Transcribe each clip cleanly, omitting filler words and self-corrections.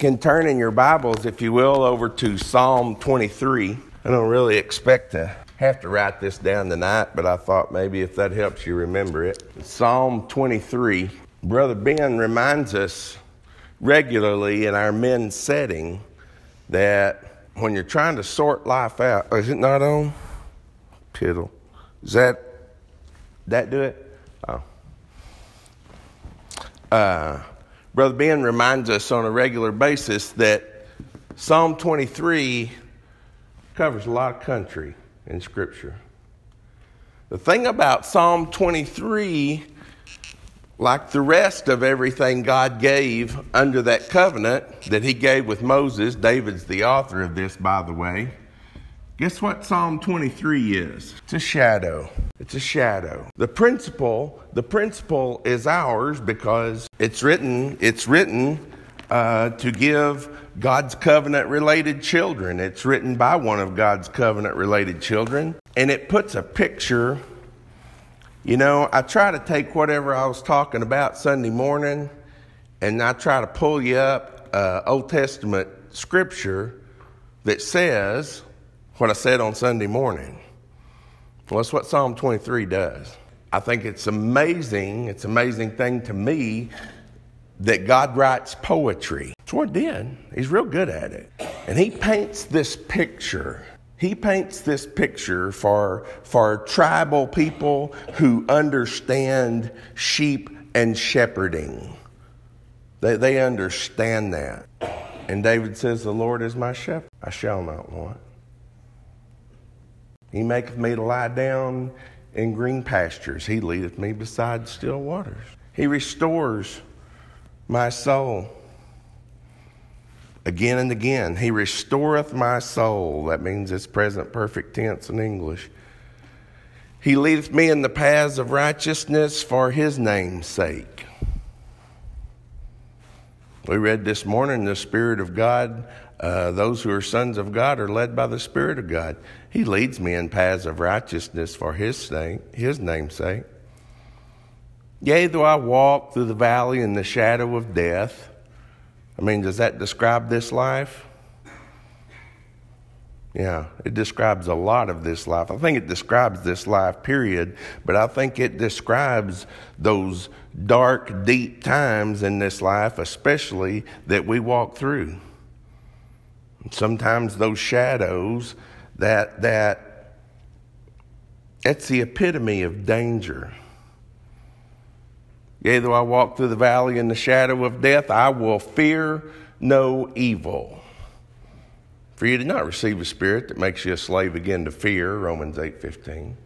You can turn in your Bibles, if you will, over to Psalm 23. I don't really expect to have to write this down tonight, but I thought maybe if that helps you remember it. Psalm 23. Brother Ben reminds us regularly in our men's setting that when you're trying to sort life out, is it not on? Piddle. Is that do it? Oh. Brother Ben reminds us on a regular basis that Psalm 23 covers a lot of country in Scripture. The thing about Psalm 23, like the rest of everything God gave under that covenant that he gave with Moses, David's the author of this, by the way. Guess what Psalm 23 is? It's a shadow. It's a shadow. The principle is ours because it's written to give God's covenant-related children. It's written by one of God's covenant-related children. And it puts a picture. You know, I try to take whatever I was talking about Sunday morning, and I try to pull you up Old Testament scripture that says what I said on Sunday morning. Well, that's what Psalm 23 does. I think it's amazing. It's an amazing thing to me that God writes poetry. That's what he did. He's real good at it. And he paints this picture. He paints this picture for tribal people who understand sheep and shepherding. They understand that. And David says, "The Lord is my shepherd. I shall not want. He maketh me to lie down in green pastures. He leadeth me beside still waters. He restores my soul." Again and again, he restoreth my soul. That means it's present perfect tense in English. He leadeth me in the paths of righteousness for his name's sake. We read this morning, the Spirit of God, those who are sons of God are led by the Spirit of God. He leads me in paths of righteousness for his name's sake. Yea, though I walk through the valley in the shadow of death. I mean, does that describe this life? Yeah, it describes a lot of this life. I think it describes this life, period. But I think it describes those dark, deep times in this life, especially that we walk through. Sometimes those shadows, that's the epitome of danger. Yea, though I walk through the valley in the shadow of death, I will fear no evil. For you did not receive a spirit that makes you a slave again to fear, Romans 8:15.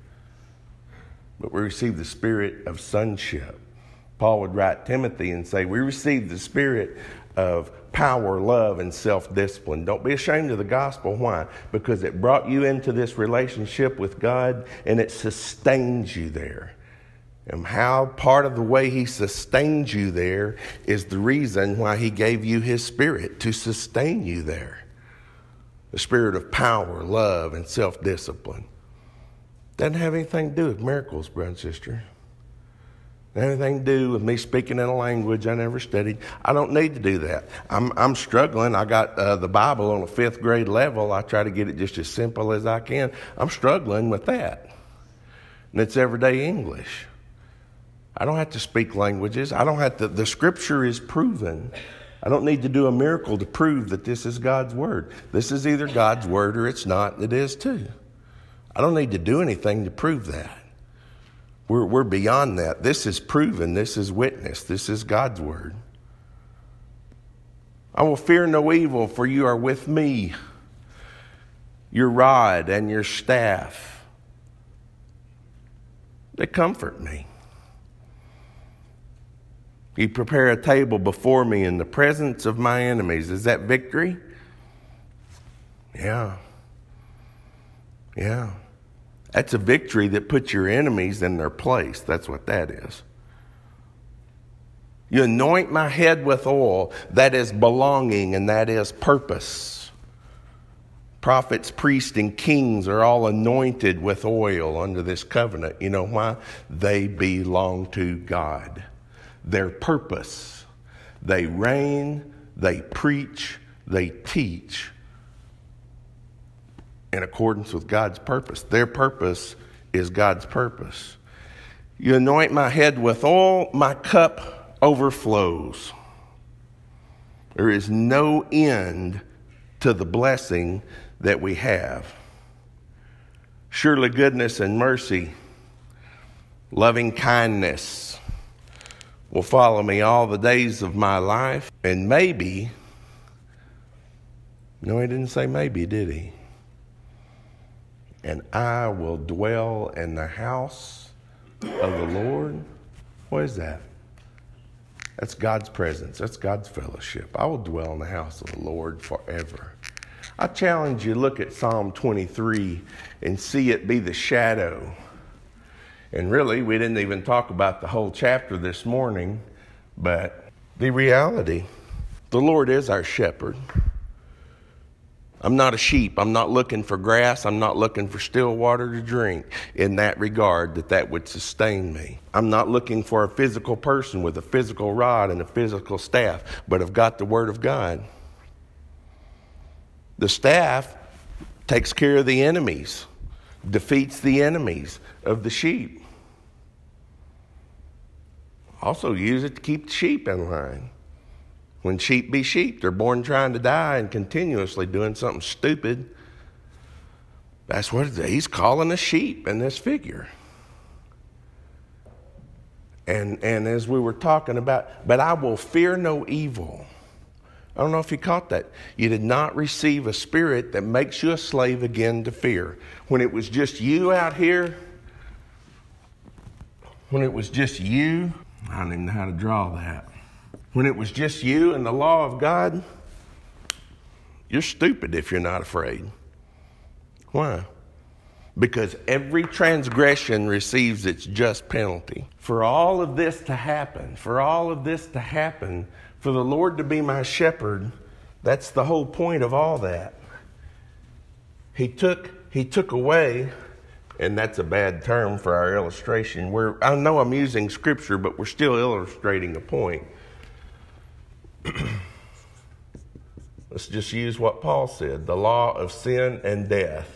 But we receive the spirit of sonship. Paul would write Timothy and say, we receive the spirit of power, love, and self-discipline. Don't be ashamed of the gospel. Why? Because it brought you into this relationship with God, and it sustains you there. And how part of the way he sustains you there is the reason why he gave you his spirit, to sustain you there. The spirit of power, love, and self-discipline. Doesn't have anything to do with miracles, brother and sister. Anything to do with me speaking in a language I never studied. I don't need to do that. I'm struggling. I got the Bible on a 5th grade level. I try to get it just as simple as I can. I'm struggling with that. And it's everyday English. I don't have to speak languages. I don't have to. The scripture is proven. I don't need to do a miracle to prove that this is God's word. This is either God's word or it's not, and it is too. I don't need to do anything to prove that. We're beyond that. This is proven. This is witnessed. This is God's word. I will fear no evil, for you are with me. Your rod and your staff, they comfort me. You prepare a table before me in the presence of my enemies. Is that victory? Yeah. Yeah. That's a victory that puts your enemies in their place. That's what that is. You anoint my head with oil. That is belonging and that is purpose. Prophets, priests, and kings are all anointed with oil under this covenant. You know why? They belong to God. Their purpose. They reign they preach, they teach in accordance with God's purpose. Their purpose is God's purpose. You anoint my head with oil, my cup overflows. There is no end to the blessing that we have. Surely goodness and mercy, loving kindness will follow me all the days of my life. And maybe, no, he didn't say maybe, did he? And I will dwell in the house of the Lord. What is that? That's God's presence. That's God's fellowship. I will dwell in the house of the Lord forever. I challenge you, look at Psalm 23 and see it be the shadow. And really, we didn't even talk about the whole chapter this morning, but the reality, the Lord is our shepherd. I'm not a sheep. I'm not looking for grass. I'm not looking for still water to drink in that regard that would sustain me. I'm not looking for a physical person with a physical rod and a physical staff, but I've got the Word of God. The staff takes care of the enemies, defeats the enemies of the sheep. Also use it to keep the sheep in line. When sheep be sheep, they're born trying to die and continuously doing something stupid. That's what he's calling a sheep in this figure. And as we were talking about, but I will fear no evil. I don't know if you caught that. You did not receive a spirit that makes you a slave again to fear. When it was just you out here, when it was just you, I don't even know how to draw that. When it was just you and the law of God, you're stupid if you're not afraid. Why? Because every transgression receives its just penalty. For all of this to happen, for the Lord to be my shepherd, that's the whole point of all that. He took away, and that's a bad term for our illustration. I know I'm using scripture, but we're still illustrating a point. Let's just use what Paul said, the law of sin and death.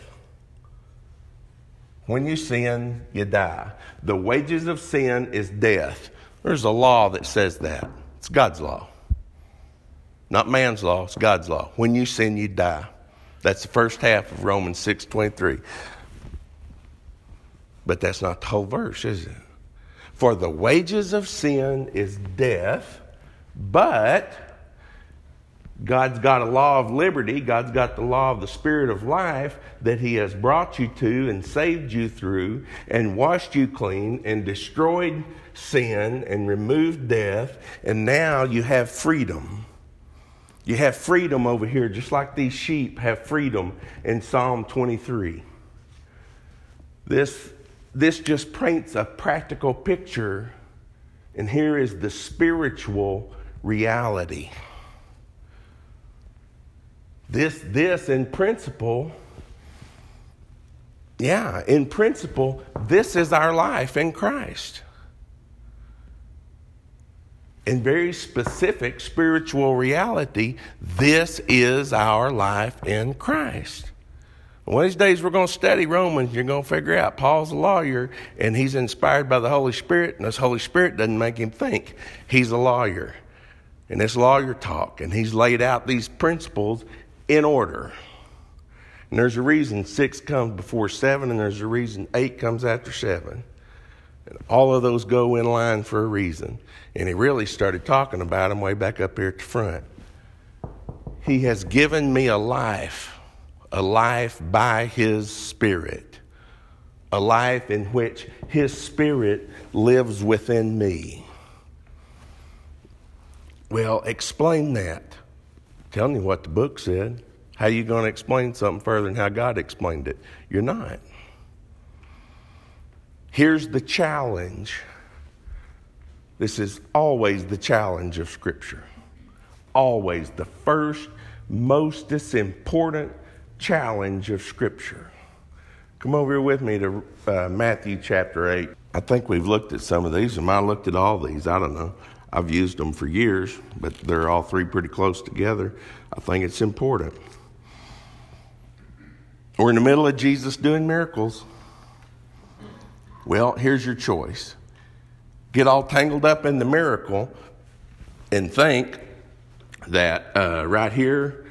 When you sin, you die. The wages of sin is death. There's a law that says that. It's God's law. Not man's law, it's God's law. When you sin, you die. That's the first half of Romans 6:23. But that's not the whole verse, is it? For the wages of sin is death. But God's got a law of liberty. God's got the law of the Spirit of life that He has brought you to and saved you through and washed you clean and destroyed sin and removed death. And now you have freedom. You have freedom over here, just like these sheep have freedom in Psalm 23. This just paints a practical picture. And here is the spiritual reality. This in principle, this is our life in Christ. In very specific spiritual reality, this is our life in Christ. One of these days we're going to study Romans. You're going to figure out Paul's a lawyer and he's inspired by the Holy Spirit, and this Holy Spirit doesn't make him think. He's a lawyer. And this lawyer talk, and he's laid out these principles in order. And there's a reason 6 comes before 7, and there's a reason 8 comes after 7. And all of those go in line for a reason. And he really started talking about them way back up here at the front. He has given me a life by His Spirit, a life in which His Spirit lives within me. Well, explain that. I'm telling you what the book said. How are you going to explain something further than how God explained it? You're not. Here's the challenge. This is always the challenge of Scripture. Always the first, most important challenge of Scripture. Come over here with me to Matthew chapter 8. I think we've looked at some of these, and I looked at all these. I don't know. I've used them for years, but they're all three pretty close together. I think it's important. We're in the middle of Jesus doing miracles. Well, here's your choice. Get all tangled up in the miracle and think that right here,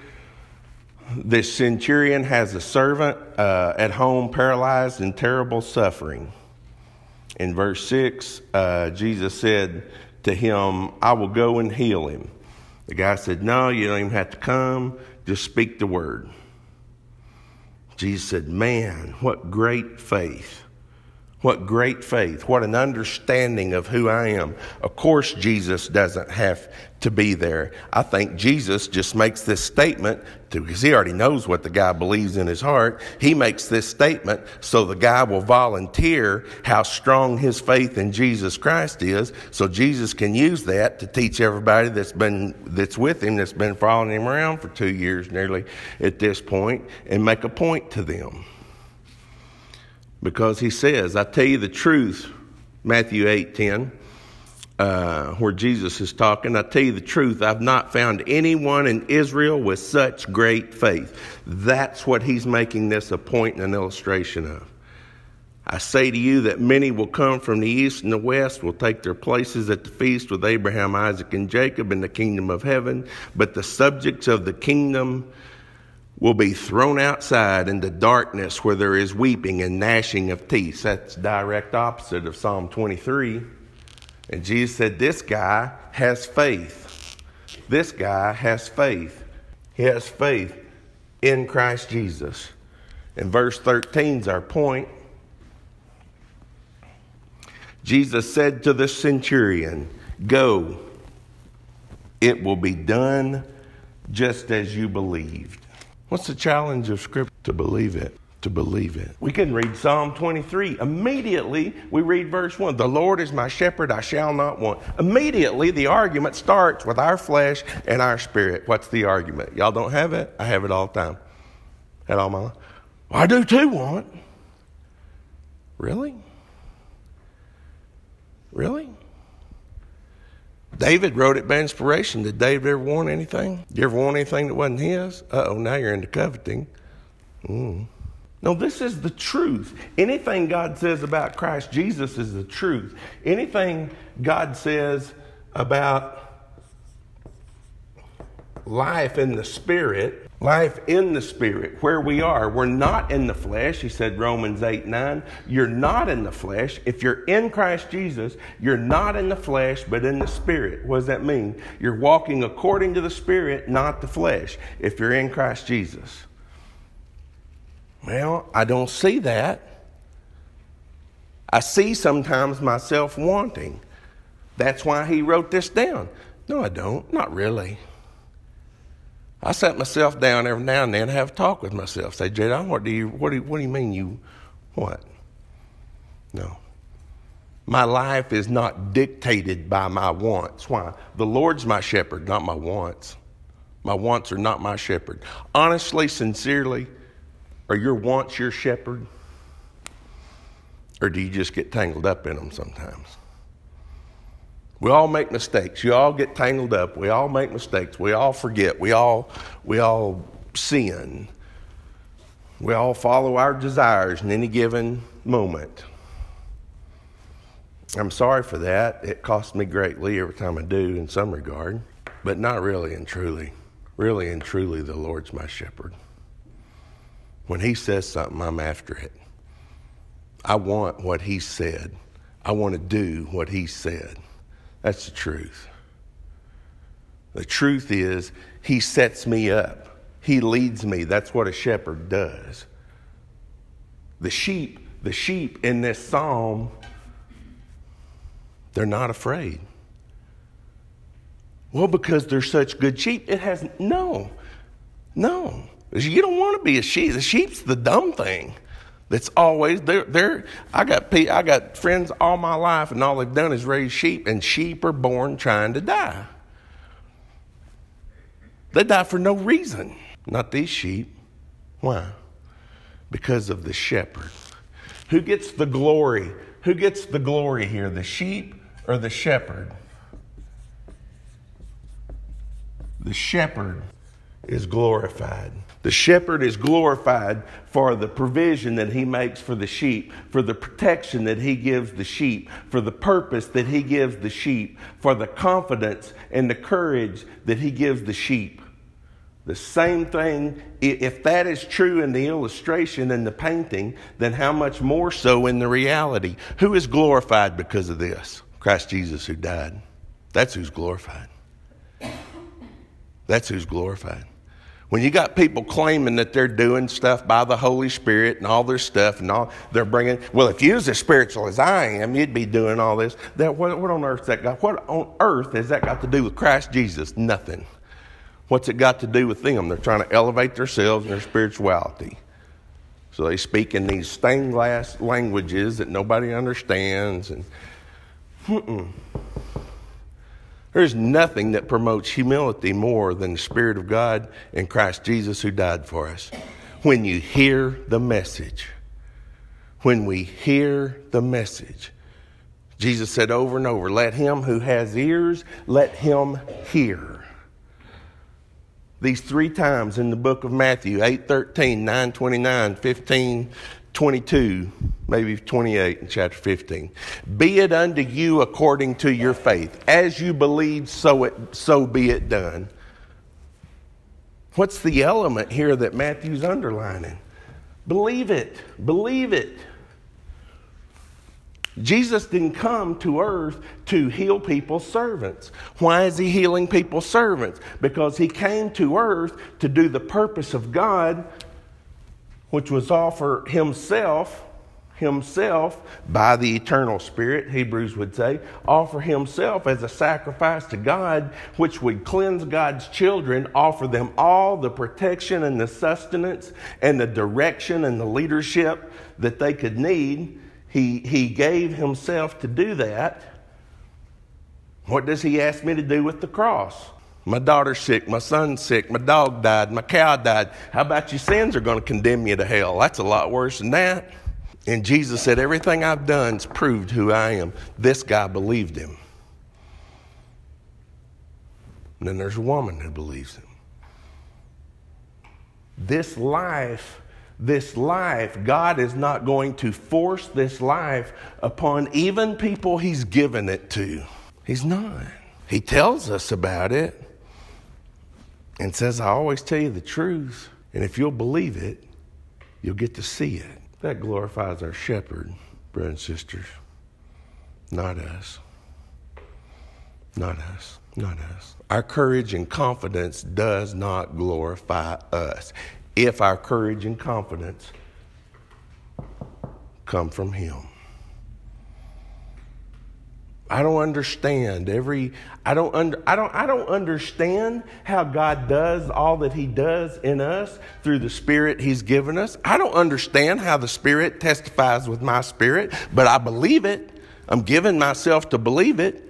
this centurion has a servant at home paralyzed in terrible suffering. In verse 6, Jesus said to him, I will go and heal him. The guy said, no, you don't even have to come. Just speak the word. Jesus said, man, what great faith. What great faith. What an understanding of who I am. Of course, Jesus doesn't have to be there. I think Jesus just makes this statement because he already knows what the guy believes in his heart. He makes this statement so the guy will volunteer how strong his faith in Jesus Christ is, so Jesus can use that to teach everybody that's with him, that's been following him around for 2 years nearly at this point, and make a point to them. Because he says, I tell you the truth, Matthew 8:10, where Jesus is talking, I tell you the truth, I've not found anyone in Israel with such great faith. That's what he's making this a point and an illustration of. I say to you that many will come from the east and the west, will take their places at the feast with Abraham, Isaac, and Jacob in the kingdom of heaven, but the subjects of the kingdom will be thrown outside into darkness where there is weeping and gnashing of teeth. That's direct opposite of Psalm 23. And Jesus said, this guy has faith. This guy has faith. He has faith in Christ Jesus. And verse 13 is our point. Jesus said to the centurion, go, it will be done just as you believed. What's the challenge of Scripture? To believe it. To believe it. We can read Psalm 23. Immediately, we read verse 1. The Lord is my shepherd, I shall not want. Immediately, the argument starts with our flesh and our spirit. What's the argument? Y'all don't have it? I have it all the time. Had all my life. Well, I do too want. Really? Really? David wrote it by inspiration. Did David ever want anything? Did you ever want anything that wasn't his? Uh-oh, now you're into coveting. No, this is the truth. Anything God says about Christ Jesus is the truth. Anything God says about life in the Spirit, where we are, we're not in the flesh. He said, Romans 8:9, you're not in the flesh. If you're in Christ Jesus, you're not in the flesh, but in the Spirit. What does that mean? You're walking according to the Spirit, not the flesh, if you're in Christ Jesus. Well, I don't see that. I see sometimes myself wanting. That's why he wrote this down. No, I don't. Not really. I set myself down every now and then and have a talk with myself. Say, Jada, what do you mean? No. My life is not dictated by my wants. Why? The Lord's my shepherd, not my wants. My wants are not my shepherd. Honestly, sincerely, are your wants your shepherd? Or do you just get tangled up in them sometimes? We all make mistakes. You all get tangled up. We all make mistakes. We all forget. We all sin. We all follow our desires in any given moment. I'm sorry for that. It costs me greatly every time I do in some regard, but not really and truly. Really and truly, the Lord's my shepherd. When he says something, I'm after it. I want what he said. I want to do what he said. That's the truth. The truth is, he sets me up. He leads me. That's what a shepherd does. The sheep in this psalm, they're not afraid. Well, because they're such good sheep, it has no. You don't want to be a sheep. The sheep's the dumb thing. That's always there. I got friends all my life, and all they've done is raise sheep, and sheep are born trying to die. They die for no reason. Not these sheep. Why? Because of the shepherd. Who gets the glory? Who gets the glory here? The sheep or the shepherd? the shepherd is glorified. The shepherd is glorified for the provision that he makes for the sheep, for the protection that he gives the sheep, for the purpose that he gives the sheep, for the confidence and the courage that he gives the sheep. The same thing, if that is true in the illustration and the painting, then how much more so in the reality? Who is glorified because of this? Christ Jesus, who died. That's who's glorified. That's who's glorified. When you got people claiming that they're doing stuff by the Holy Spirit and all their stuff and all they're bringing, well, if you was as spiritual as I am, you'd be doing all this. What on earth has that got to do with Christ Jesus? Nothing. What's it got to do with them? They're trying to elevate themselves and their spirituality. So they speak in these stained glass languages that nobody understands. And There's nothing that promotes humility more than the Spirit of God and Christ Jesus who died for us. When you hear the message, when we hear the message, Jesus said over and over, let him who has ears, let him hear. These three times in the book of Matthew, 8:13, 9:29, 15:22, maybe 28 in chapter 15. Be it unto you according to your faith. As you believe, so be it done. What's the element here that Matthew's underlining? Believe it. Believe it. Jesus didn't come to earth to heal people's servants. Why is he healing people's servants? Because he came to earth to do the purpose of God, which was offer himself by the eternal Spirit, Hebrews would say, offer himself as a sacrifice to God, which would cleanse God's children, offer them all the protection and the sustenance and the direction and the leadership that they could need. He gave himself to do that. What does he ask me to do with the cross? My daughter's sick, my son's sick, my dog died, my cow died. How about your sins are going to condemn you to hell? That's a lot worse than that. And Jesus said, everything I've done's proved who I am. This guy believed him. And then there's a woman who believes him. This life, God is not going to force this life upon even people he's given it to. He's not. He tells us about it. And says, I always tell you the truth. And if you'll believe it, you'll get to see it. That glorifies our shepherd, brothers and sisters. Not us. Not us. Not us. Our courage and confidence does not glorify us. If our courage and confidence come from him. I don't understand how God does all that he does in us through the Spirit he's given us. I don't understand how the Spirit testifies with my spirit, but I believe it. I'm giving myself to believe it.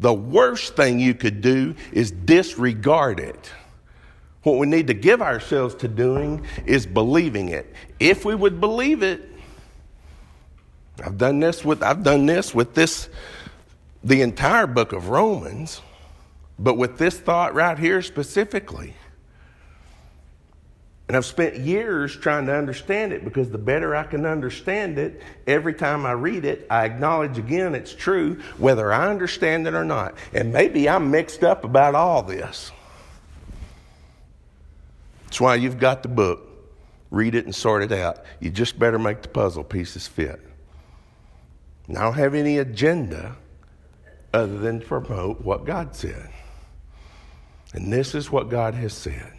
The worst thing you could do is disregard it. What we need to give ourselves to doing is believing it. If we would believe it, I've done this with the entire book of Romans, but with this thought right here specifically. And I've spent years trying to understand it, because the better I can understand it, every time I read it, I acknowledge again it's true, whether I understand it or not. And maybe I'm mixed up about all this. That's why you've got the book. Read it and sort it out. You just better make the puzzle pieces fit. And I don't have any agenda other than to promote what God said. And this is what God has said.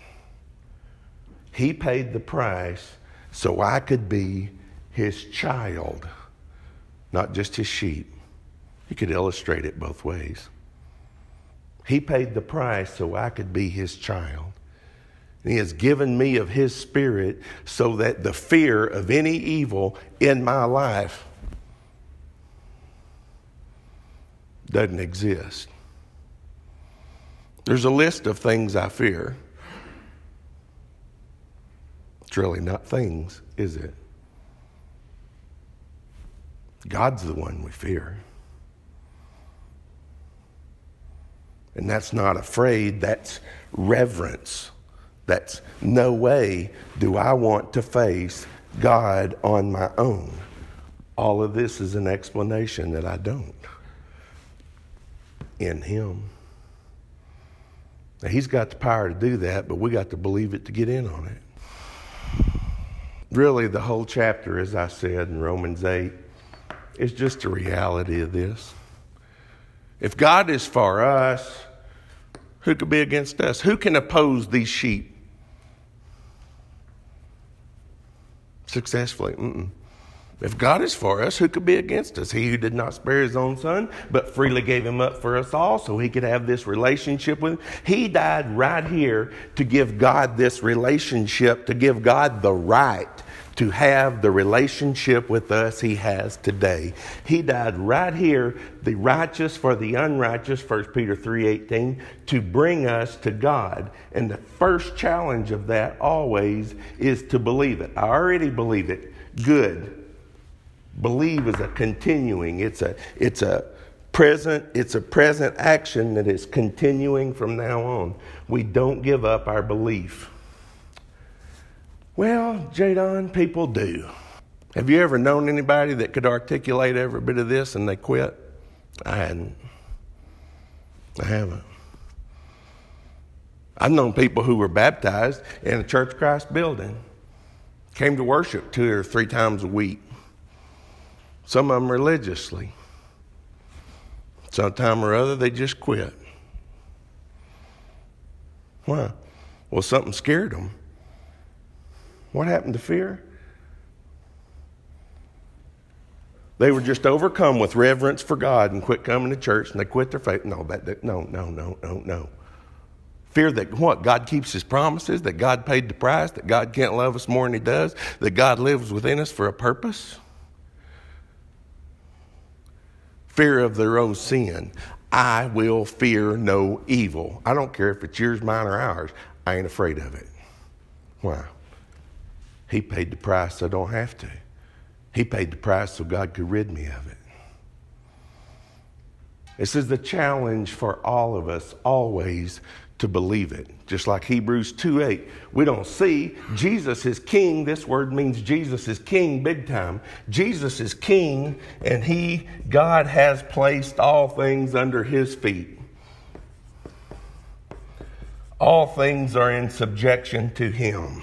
He paid the price so I could be his child, not just his sheep. You could illustrate it both ways. He paid the price so I could be his child. And he has given me of his Spirit so that the fear of any evil in my life doesn't exist. There's a list of things I fear. It's really not things, is it? God's the one we fear. And that's not afraid, that's reverence. That's no way do I want to face God on my own. All of this is an explanation that I don't. In Him. Now, He's got the power to do that, but we got to believe it to get in on it. Really, the whole chapter, as I said in Romans 8, is just the reality of this. If God is for us, who could be against us? Who can oppose these sheep? Successfully? If God is for us, who could be against us? He who did not spare His own Son, but freely gave Him up for us all so He could have this relationship with Him. He died right here to give God this relationship, to give God the right to have the relationship with us He has today. He died right here, the righteous for the unrighteous, 1 Peter 3:18, to bring us to God. And the first challenge of that always is to believe it. I already believe it. Good. Believe is a continuing, it's a present, it's a present action that is continuing from now on. We don't give up our belief. Well, Jadon, people do. Have you ever known anybody that could articulate every bit of this and they quit? I haven't. I've known people who were baptized in a Church of Christ building, came to worship 2 or 3 times a week. Some of them religiously. Sometime or other, they just quit. Why? Well, something scared them. What happened to fear? They were just overcome with reverence for God and quit coming to church and they quit their faith. No. Fear that what? God keeps His promises, that God paid the price, that God can't love us more than He does, that God lives within us for a purpose. Fear of their own sin. I will fear no evil. I don't care if it's yours, mine, or ours. I ain't afraid of it. Why? He paid the price, so I don't have to. He paid the price so God could rid me of it. This is the challenge for all of us always to believe it. Just like Hebrews 2:8. We don't see Jesus is king. This word means Jesus is king big time. Jesus is king and God has placed all things under His feet. All things are in subjection to Him.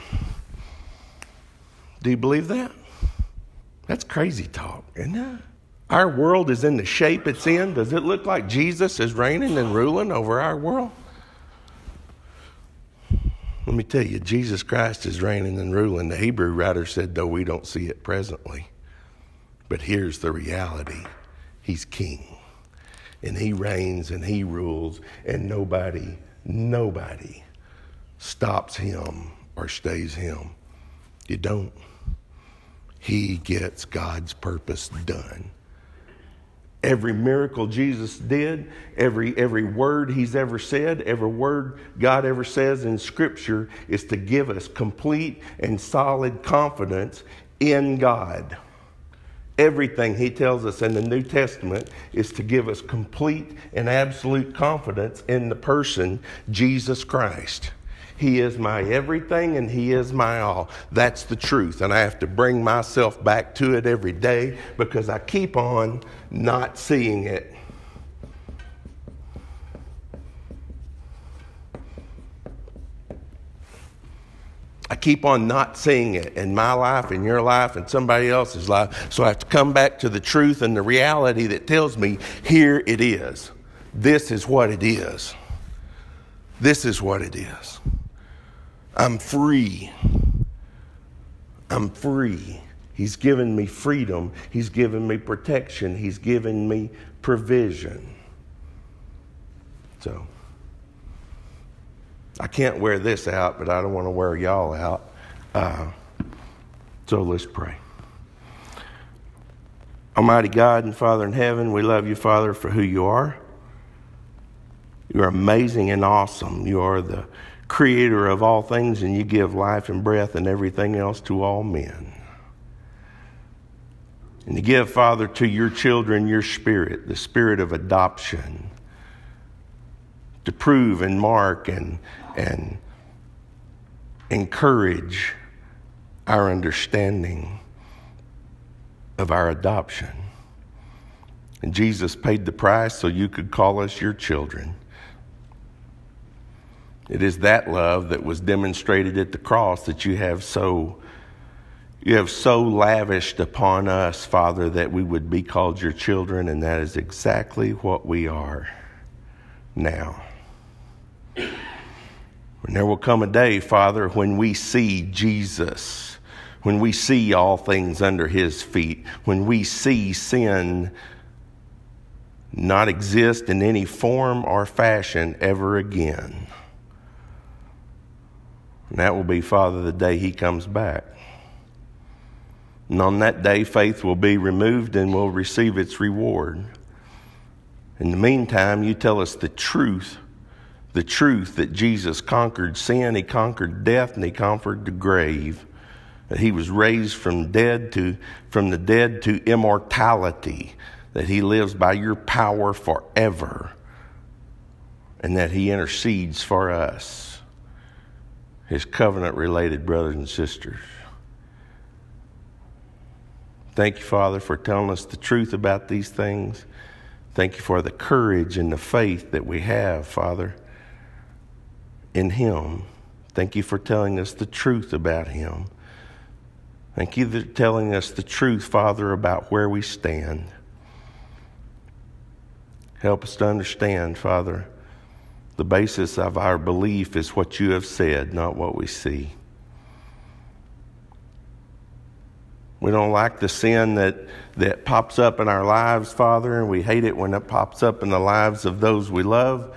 Do you believe that? That's crazy talk, isn't it? Our world is in the shape it's in. Does it look like Jesus is reigning and ruling over our world? Let me tell you, Jesus Christ is reigning and ruling. The Hebrew writer said, though we don't see it presently, but here's the reality. He's king, and He reigns, and He rules, and nobody stops Him or stays Him. You don't. He gets God's purpose done. Every miracle Jesus did, every word He's ever said, every word God ever says in Scripture is to give us complete and solid confidence in God. Everything He tells us in the New Testament is to give us complete and absolute confidence in the person, Jesus Christ. He is my everything and He is my all. That's the truth. And I have to bring myself back to it every day because I keep on not seeing it. I keep on not seeing it in my life, in your life, in somebody else's life. So I have to come back to the truth and the reality that tells me here it is. This is what it is. This is what it is. I'm free. I'm free. He's given me freedom. He's given me protection. He's given me provision. So, I can't wear this out, but I don't want to wear y'all out. So let's pray. Almighty God and Father in heaven, we love you, Father, for who you are. You are amazing and awesome. You are the creator of all things, and you give life and breath and everything else to all men. And you give, Father, to your children your spirit, the spirit of adoption, to prove and mark and encourage our understanding of our adoption. And Jesus paid the price so you could call us your children. It is that love that was demonstrated at the cross that you have so lavished upon us, Father, that we would be called your children, and that is exactly what we are now. And there will come a day, Father, when we see Jesus, when we see all things under his feet, when we see sin not exist in any form or fashion ever again. And that will be, Father, the day he comes back. And on that day, faith will be removed and will receive its reward. In the meantime, you tell us the truth that Jesus conquered sin, he conquered death, and he conquered the grave, that he was raised from the dead to immortality, that he lives by your power forever, and that he intercedes for us, his covenant-related brothers and sisters. Thank you, Father, for telling us the truth about these things. Thank you for the courage and the faith that we have, Father, in him. Thank you for telling us the truth about him. Thank you for telling us the truth, Father, about where we stand. Help us to understand, Father, the basis of our belief is what you have said, not what we see. We don't like the sin that pops up in our lives, Father, and we hate it when it pops up in the lives of those we love.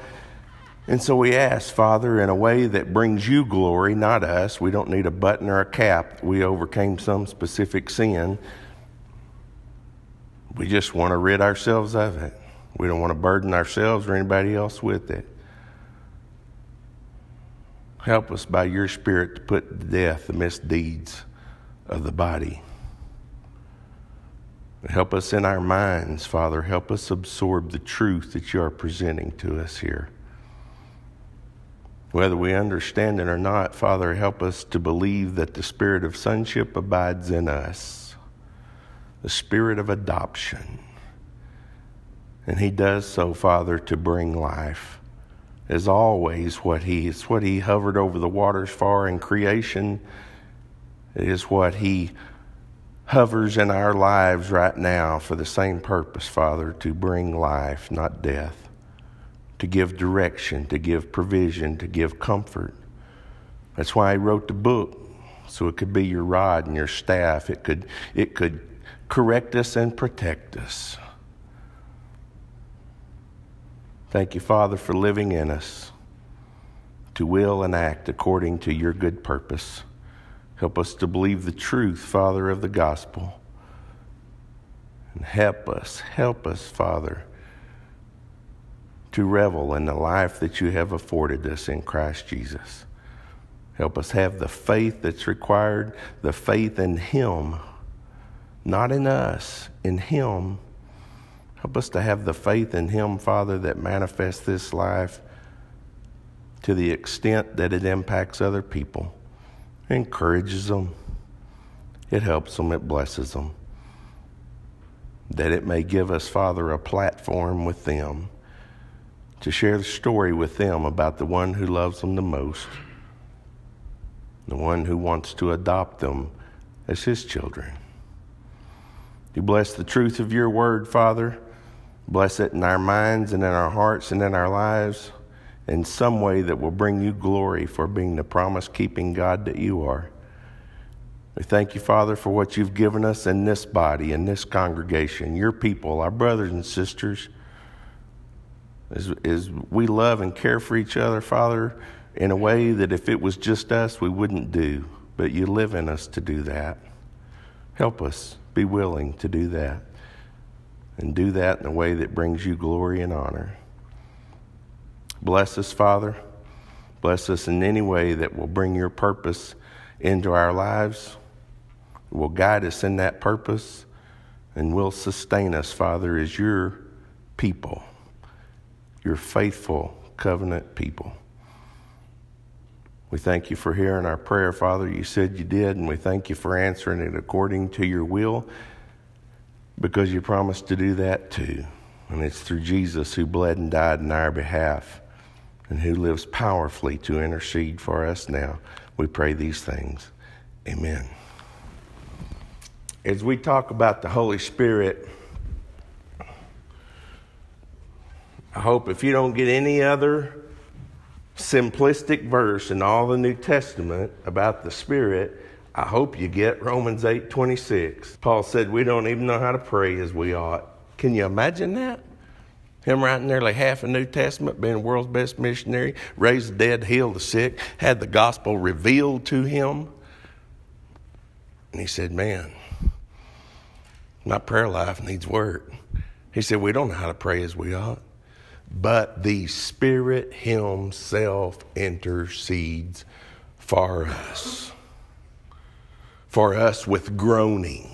And so we ask, Father, in a way that brings you glory, not us. We don't need a button or a cap. We overcame some specific sin. We just want to rid ourselves of it. We don't want to burden ourselves or anybody else with it. Help us by your Spirit to put to death the misdeeds of the body. Help us in our minds, Father. Help us absorb the truth that you are presenting to us here. Whether we understand it or not, Father, help us to believe that the spirit of sonship abides in us, the spirit of adoption. And he does so, Father, to bring life. As always, what he hovered over the waters for in creation is what he hovers in our lives right now for the same purpose, Father, to bring life, not death, to give direction, to give provision, to give comfort. That's why he wrote the book, so it could be your rod and your staff. It could correct us and protect us. Thank you, Father, for living in us, to will and act according to your good purpose. Help us to believe the truth, Father, of the gospel. And help us, Father, to revel in the life that you have afforded us in Christ Jesus. Help us have the faith that's required, the faith in him, not in us, in him. Help us to have the faith in him, Father, that manifests this life to the extent that it impacts other people. It encourages them, it helps them, it blesses them, that it may give us, Father, a platform with them to share the story with them about the one who loves them the most, the one who wants to adopt them as his children. You bless the truth of your word, Father. Bless it in our minds and in our hearts and in our lives, in some way that will bring you glory for being the promise-keeping God that you are. We thank you, Father, for what you've given us in this body, in this congregation, your people, our brothers and sisters. As we love and care for each other, Father, in a way that if it was just us, we wouldn't do. But you live in us to do that. Help us be willing to do that, and do that in a way that brings you glory and honor. Bless us, Father. Bless us in any way that will bring your purpose into our lives, will guide us in that purpose, and will sustain us, Father, as your people, your faithful covenant people. We thank you for hearing our prayer, Father. You said you did, and we thank you for answering it according to your will, because you promised to do that too. And it's through Jesus, who bled and died in our behalf and who lives powerfully to intercede for us now. We pray these things. Amen. As we talk about the Holy Spirit, I hope if you don't get any other simplistic verse in all the New Testament about the Spirit, I hope you get Romans 8:26. Paul said, we don't even know how to pray as we ought. Can you imagine that? Him writing nearly half a New Testament, being the world's best missionary, raised the dead, healed the sick, had the gospel revealed to him. And he said, man, my prayer life needs work. He said, we don't know how to pray as we ought. But the Spirit himself intercedes for us with groanings.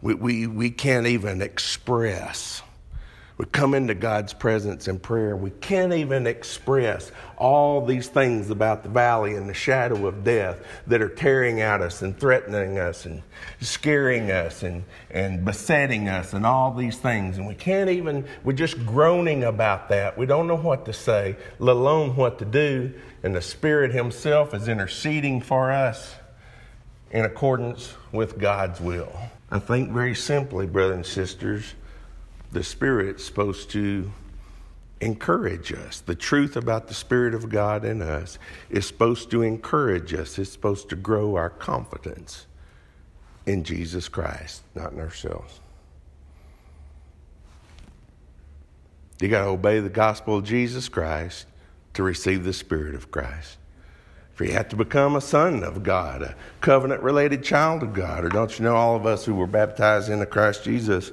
We can't even express. We come into God's presence in prayer. We can't even express all these things about the valley and the shadow of death that are tearing at us and threatening us and scaring us and besetting us and all these things. And we're just groaning about that. We don't know what to say, let alone what to do. And the Spirit himself is interceding for us in accordance with God's will. I think very simply, brothers and sisters, the Spirit's supposed to encourage us. The truth about the Spirit of God in us is supposed to encourage us. It's supposed to grow our confidence in Jesus Christ, not in ourselves. You got to obey the gospel of Jesus Christ to receive the Spirit of Christ. For you have to become a son of God, a covenant-related child of God. Or don't you know all of us who were baptized into Christ Jesus,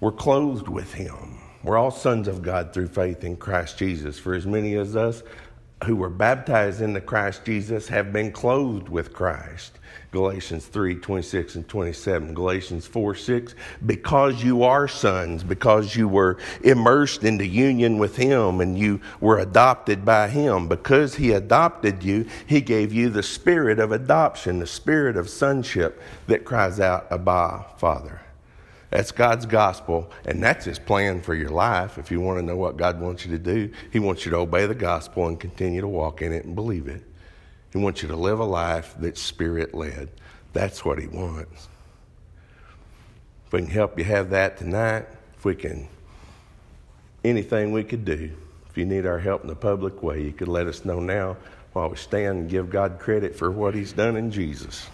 we're clothed with him. We're all sons of God through faith in Christ Jesus. For as many as us who were baptized into Christ Jesus have been clothed with Christ. Galatians 3:26 and 27. Galatians 4:6. Because you are sons, because you were immersed into union with him and you were adopted by him. Because he adopted you, he gave you the spirit of adoption, the spirit of sonship that cries out, Abba, Father. That's God's gospel, and that's his plan for your life. If you want to know what God wants you to do, he wants you to obey the gospel and continue to walk in it and believe it. He wants you to live a life that's Spirit-led. That's what he wants. If we can help you have that tonight, anything we could do, if you need our help in the public way, you could let us know now while we stand and give God credit for what he's done in Jesus.